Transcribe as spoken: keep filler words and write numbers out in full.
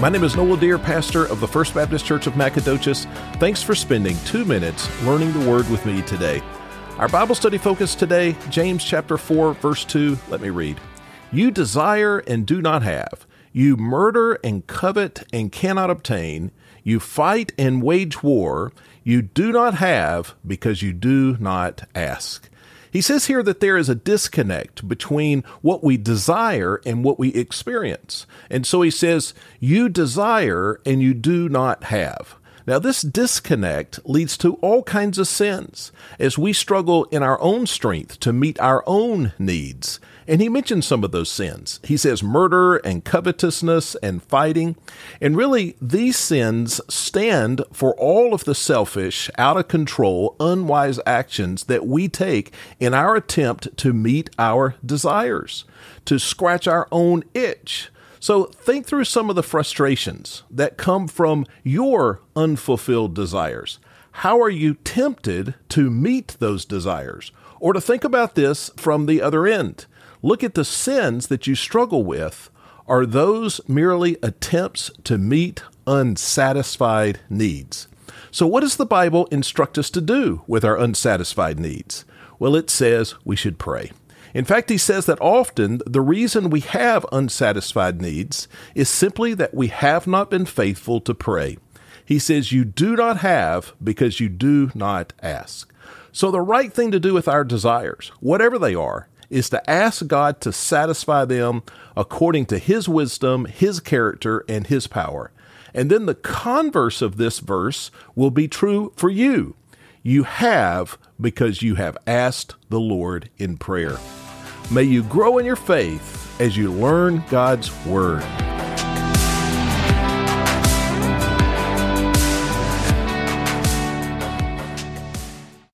My name is Noel Deere, pastor of the First Baptist Church of Nacogdoches. Thanks for spending two minutes learning the Word with me today. Our Bible study focus today, James chapter four, verse two. Let me read. You desire and do not have. You murder and covet and cannot obtain. You fight and wage war. You do not have because you do not ask. He says here that there is a disconnect between what we desire and what we experience. And so he says, you desire and you do not have. Now, this disconnect leads to all kinds of sins as we struggle in our own strength to meet our own needs. And he mentions some of those sins. He says murder and covetousness and fighting. And really, these sins stand for all of the selfish, out of control, unwise actions that we take in our attempt to meet our desires, to scratch our own itch. So think through some of the frustrations that come from your unfulfilled desires. How are you tempted to meet those desires? Or to think about this from the other end. Look at the sins that you struggle with. Are those merely attempts to meet unsatisfied needs? So what does the Bible instruct us to do with our unsatisfied needs? Well, it says we should pray. In fact, he says that often the reason we have unsatisfied needs is simply that we have not been faithful to pray. He says, you do not have because you do not ask. So the right thing to do with our desires, whatever they are, is to ask God to satisfy them according to his wisdom, his character, and his power. And then the converse of this verse will be true for you. You have because you have asked the Lord in prayer. May you grow in your faith as you learn God's Word.